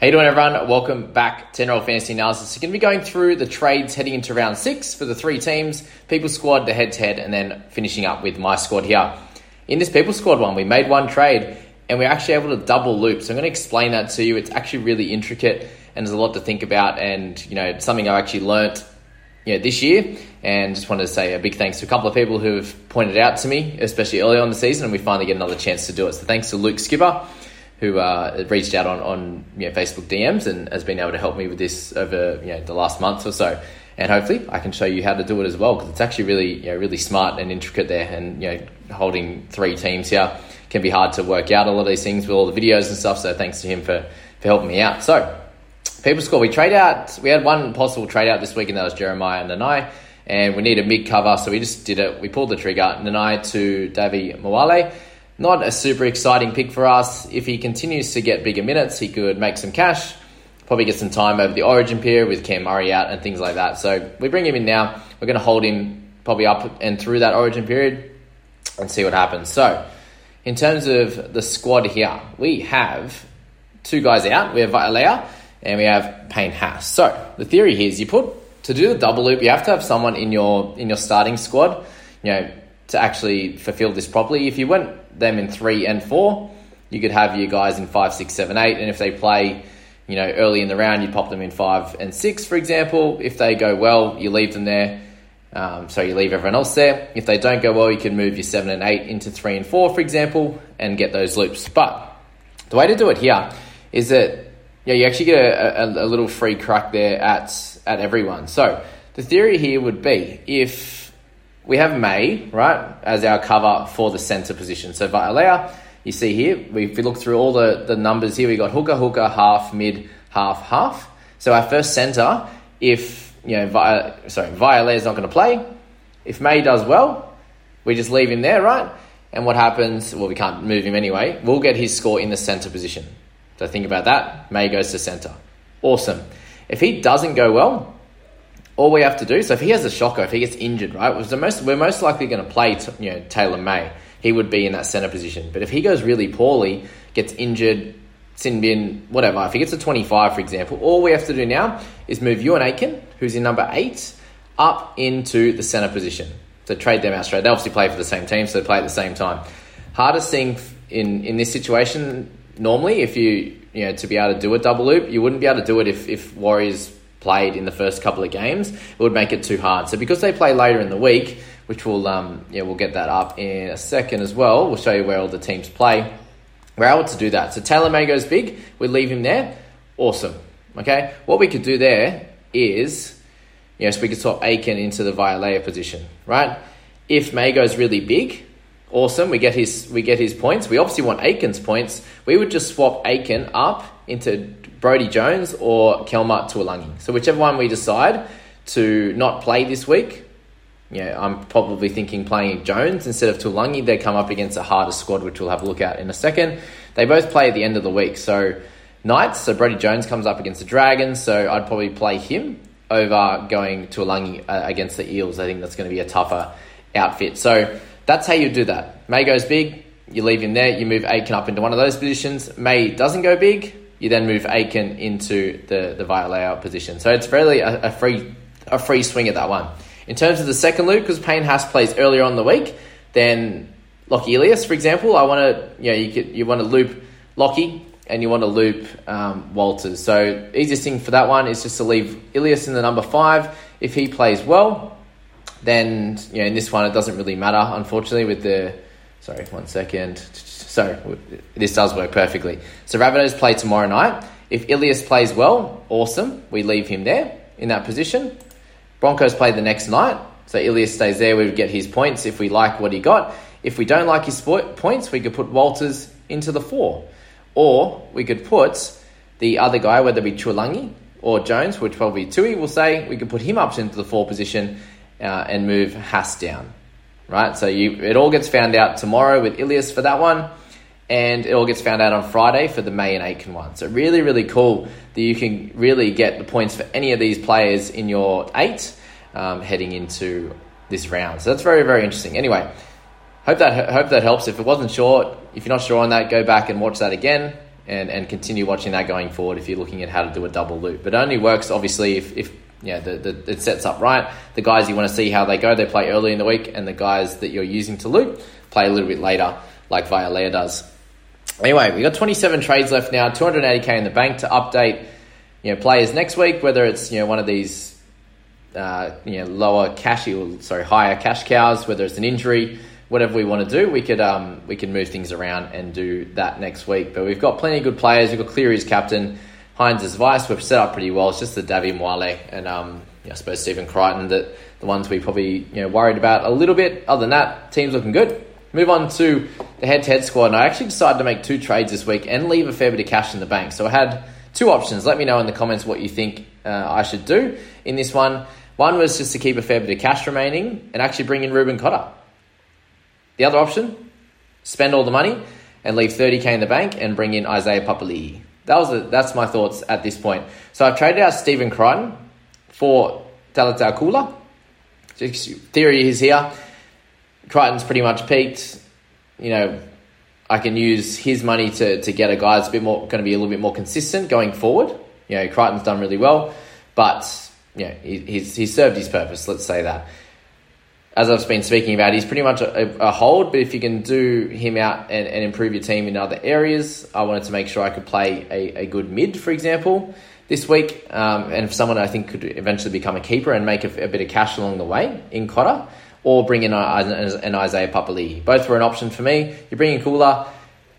How you doing, everyone? Welcome back to NRL Fantasy Analysis. We're going to be going through the trades heading into round 6 for the 3 teams, People's Squad, the head-to-head, and then finishing up with my squad here. In this People's Squad one, we made one trade, and we're actually able to double loop. So I'm going to explain that to you. It's actually really intricate, and there's a lot to think about, and it's something I actually learnt this year, and just wanted to say a big thanks to a couple of people who have pointed it out to me, especially early on in the season, and we finally get another chance to do it. So thanks to Luke Skipper, who reached out on Facebook DMs and has been able to help me with this over the last month or so. And hopefully I can show you how to do it as well, because it's actually really really smart and intricate there. And holding 3 teams here can be hard to work out a lot of these things with all the videos and stuff. So thanks to him for helping me out. So People's Squad, we had one possible trade out this week, and that was Jeremiah Nanai. And we need a mid cover, so we just did it. We pulled the trigger, Nanai to Davi Mawale. Not a super exciting pick for us. If he continues to get bigger minutes, he could make some cash, probably get some time over the origin period with Cam Murray out and things like that. So we bring him in now. We're going to hold him probably up and through that origin period and see what happens. So in terms of the squad here, we have 2 guys out. We have Valleja and we have Payne Haas. So the theory here is to do the double loop, you have to have someone in your starting squad, to actually fulfill this properly. If you went them in 3 and 4, you could have your guys in 5, 6, 7, 8. And if they play early in the round, you pop them in 5 and 6, for example. If they go well, you leave them there. So you leave everyone else there. If they don't go well, you can move your 7 and 8 into 3 and 4, for example, and get those loops. But the way to do it here is that you actually get a little free crack there at everyone. So the theory here would be if we have May, right, as our cover for the centre position. So Valleja, you see here, if we look through all the numbers here, we got hooker, half, mid, half. So our first centre, if, Violaire is not going to play, if May does well, we just leave him there, right? And what happens, well, we can't move him anyway, we'll get his score in the centre position. So think about that. May goes to centre. Awesome. If he doesn't go well, all we have to do, so if he has a shocker, if he gets injured, right, we're most likely going to play, Taylor May. He would be in that center position. But if he goes really poorly, gets injured, sin bin, whatever, if he gets a 25, for example, all we have to do now is move Euan Aitken, who's in number 8, up into the center position. So trade them out straight. They obviously play for the same team, so they play at the same time. Hardest thing in this situation, normally, if you to be able to do a double loop, you wouldn't be able to do it if Warriors played in the first couple of games. It would make it too hard. So because they play later in the week, which we'll get that up in a second as well. We'll show you where all the teams play. We're able to do that. So Taylor May goes big. We leave him there. Awesome. Okay. What we could do there is, so we could swap Aitken into the Valleja position, right? If May goes really big, awesome. We get his points. We obviously want Aitken's points. We would just swap Aitken up into Brody Jones or Kelma Tuilagi. So whichever one we decide to not play this week, I'm probably thinking playing Jones instead of Tuilagi. They come up against a harder squad, which we'll have a look at in a second. They both play at the end of the week. So Knights, so Brody Jones comes up against the Dragons, so I'd probably play him. over going to Ulangi against the Eels. I think that's going to be a tougher outfit. So that's how you do that. May goes big, you leave him there, you move Aitken up into one of those positions. May doesn't go big, you then move Aitken into the Valleja position. So it's really a free swing at that one. In terms of the second loop, because Payne Haas plays earlier on in the week, then Lockie Ilias, for example, you want to loop Lockie and you want to loop Walters. So easiest thing for that one is just to leave Ilias in the number 5. If he plays well, then in this one it doesn't really matter. Unfortunately, So this does work perfectly. So Rabbitohs play tomorrow night. If Ilias plays well, awesome. We leave him there in that position. Broncos play the next night. So Ilias stays there. We would get his points if we like what he got. If we don't like his points, we could put Walters into the 4. Or we could put the other guy, whether it be Tuilagi or Jones, which probably Tui will say, we could put him up into the 4 position and move Haas down. Right? So it all gets found out tomorrow with Ilias for that one. And it all gets found out on Friday for the May and Aitken one. So really, really cool that you can really get the points for any of these players in your 8 heading into this round. So that's very, very interesting. Anyway, hope that helps. If it wasn't short, if you're not sure on that, go back and watch that again and continue watching that going forward if you're looking at how to do a double loop. But it only works, obviously, if it sets up right. The guys you want to see how they go, they play early in the week, and the guys that you're using to loop play a little bit later, like Valleja does. Anyway, we've got 27 trades left now, 280k in the bank to update players next week, whether it's one of these higher cash cows, whether it's an injury, whatever we want to do, we could move things around and do that next week. But we've got plenty of good players. We've got Cleary as captain, Hynes as vice. We've set up pretty well. It's just the Davi Mawale and I suppose Stephen Crichton, that the ones we probably worried about a little bit. Other than that, team's looking good. Move on to the head-to-head squad, and I actually decided to make 2 trades this week and leave a fair bit of cash in the bank. So I had 2 options. Let me know in the comments what you think I should do in this one. One was just to keep a fair bit of cash remaining and actually bring in Ruben Cotter. The other option, spend all the money and leave 30k in the bank and bring in Isaiah Papali'i. That's my thoughts at this point. So I've traded out Stephen Crichton for Talatau Kula. Theory is here, Crichton's pretty much peaked. I can use his money to get a guy that's going to be a little bit more consistent going forward. Crichton's done really well, but he served his purpose. Let's say that. As I've been speaking about, he's pretty much a hold, but if you can do him out and improve your team in other areas, I wanted to make sure I could play a good mid, for example, this week, and someone I think could eventually become a keeper and make a bit of cash along the way in Cotter, or bring in an Isaiah Papali'i. Both were an option for me. You bring in Kula,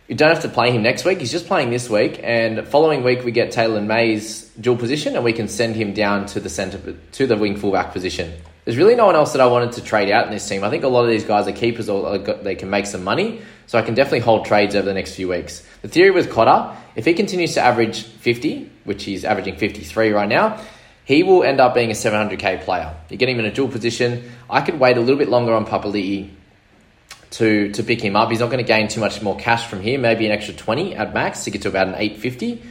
you don't have to play him next week. He's just playing this week, and following week we get Taylor May's dual position, and we can send him down to the centre, to the wing fullback position. There's really no one else that I wanted to trade out in this team. I think a lot of these guys are keepers or they can make some money, so I can definitely hold trades over the next few weeks. The theory with Cotter, if he continues to average 50, which he's averaging 53 right now, he will end up being a 700k player. You get him in a dual position. I could wait a little bit longer on Papali'i to pick him up. He's not going to gain too much more cash from here, maybe an extra 20 at max to get to about an 850,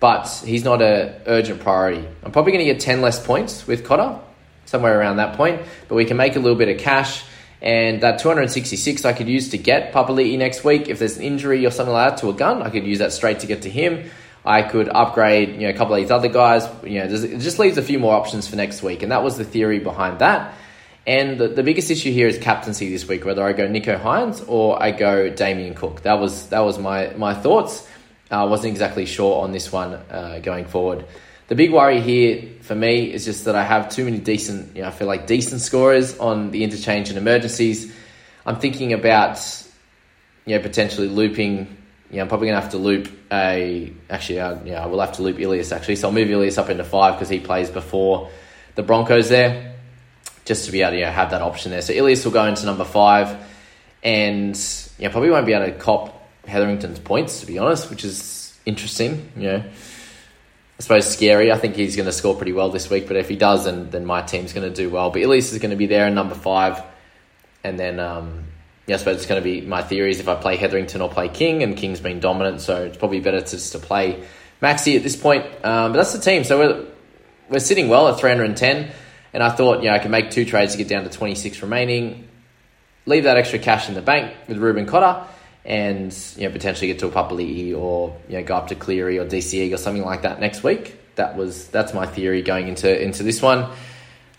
but he's not an urgent priority. I'm probably going to get 10 less points with Cotter, somewhere around that point, but we can make a little bit of cash, and that 266 I could use to get Papali'i next week. If there's an injury or something like that to a gun, I could use that straight to get to him. I could upgrade a couple of these other guys. It just leaves a few more options for next week, and that was the theory behind that. And the biggest issue here is captaincy this week, whether I go Nicho Hynes or I go Damien Cook. That was my thoughts. I wasn't exactly sure on this one going forward. The big worry here for me is just that I have too many decent scorers on the interchange and emergencies. I'm thinking about, potentially looping. I'm probably going to have to loop I will have to loop Ilias actually. So I'll move Ilias up into 5 because he plays before the Broncos there, just to be able to have that option there. So Ilias will go into number 5, and probably won't be able to cop Heatherington's points, to be honest, which is interesting, I suppose scary. I think he's going to score pretty well this week, but if he does, then my team's going to do well. But Ilias is going to be there in number 5, and then I suppose it's going to be my theories if I play Heatherington or play King, and King's been dominant, so it's probably better to play Maxi at this point. But that's the team. So we're sitting well at 310, and I thought, I can make two trades to get down to 26 remaining, leave that extra cash in the bank with Ruben Cotter, and potentially get to a Papali'i or go up to Cleary or DCE or something like that next week. That's my theory going into this one.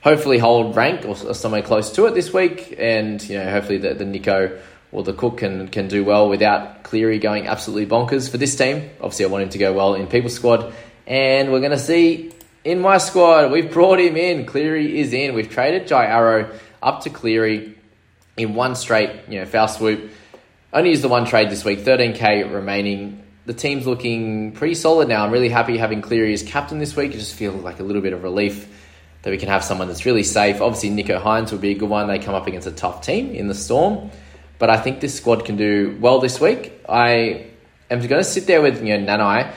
Hopefully hold rank or somewhere close to it this week, and hopefully the Nicho or the Cook can do well without Cleary going absolutely bonkers for this team. Obviously, I want him to go well in people's squad, and we're going to see in my squad. We've brought him in. Cleary is in. We've traded Jai Arrow up to Cleary in one straight foul swoop. Only used the one trade this week, 13K remaining. The team's looking pretty solid now. I'm really happy having Cleary as captain this week. I just feel like a little bit of relief that we can have someone that's really safe. Obviously, Nicho Hynes would be a good one. They come up against a tough team in the Storm. But I think this squad can do well this week. I am going to sit there with Nanai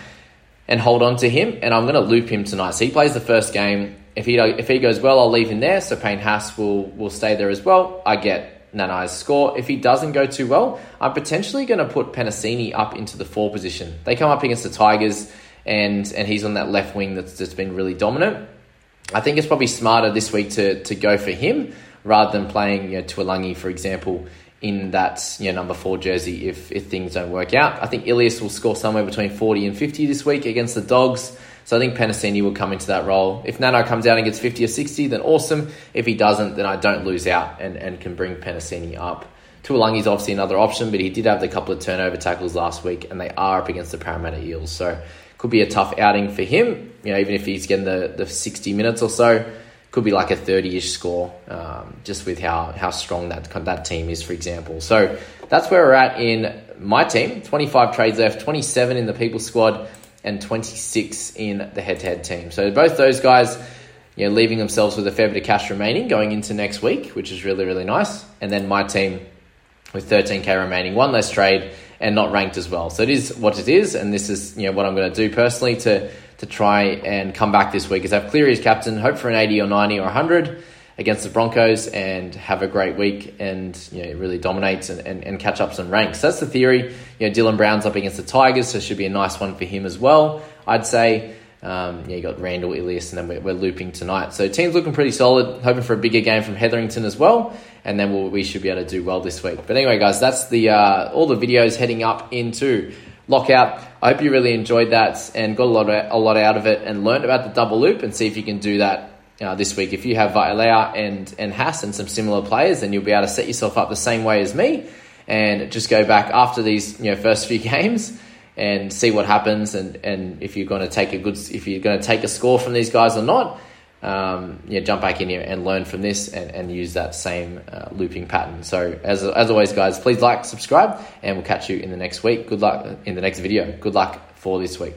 and hold on to him, and I'm going to loop him tonight. So he plays the first game. If he goes well, I'll leave him there. So Payne Haas will stay there as well. I get Nanai's score. If he doesn't go too well, I'm potentially going to put Penasini up into the 4 position. They come up against the Tigers, and he's on that left wing that's been really dominant. I think it's probably smarter this week to go for him rather than playing Tuilagi, for example, in that number 4 jersey if things don't work out. I think Ilias will score somewhere between 40 and 50 this week against the Dogs. So I think Penasini will come into that role. If Nanai comes out and gets 50 or 60, then awesome. If he doesn't, then I don't lose out and can bring Penasini up. Tuilagi's obviously another option, but he did have the couple of turnover tackles last week, and they are up against the Parramatta Eels. So could be a tough outing for him. Even if he's getting the 60 minutes or so, could be like a 30-ish score, just with how strong that team is, for example. So that's where we're at in my team. 25 trades left, 27 in the people squad, and 26 in the head-to-head team. So both those guys, leaving themselves with a fair bit of cash remaining going into next week, which is really, really nice. And then my team with 13K remaining, one less trade, and not ranked as well. So it is what it is, and this is what I'm going to do personally to try and come back this week, is have Cleary as captain, hope for an 80 or 90 or 100 against the Broncos, and have a great week and really dominate and catch up some ranks. That's the theory. Dylan Brown's up against the Tigers, so it should be a nice one for him as well, I'd say. You got Randall Ilias, and then we're looping tonight. So team's looking pretty solid, hoping for a bigger game from Heatherington as well, and then we should be able to do well this week. But anyway, guys, that's all the videos heading up into lockout. I hope you really enjoyed that and got a lot out of it, and learned about the double loop, and see if you can do that this week. If you have Valleja and Haas and some similar players, then you'll be able to set yourself up the same way as me, and just go back after these first few games and see what happens, and if you're going to take a score from these guys or not. Jump back in here and learn from this, and use that same looping pattern. So as always, guys, please like, subscribe, and we'll catch you in the next week. Good luck in the next video. Good luck for this week.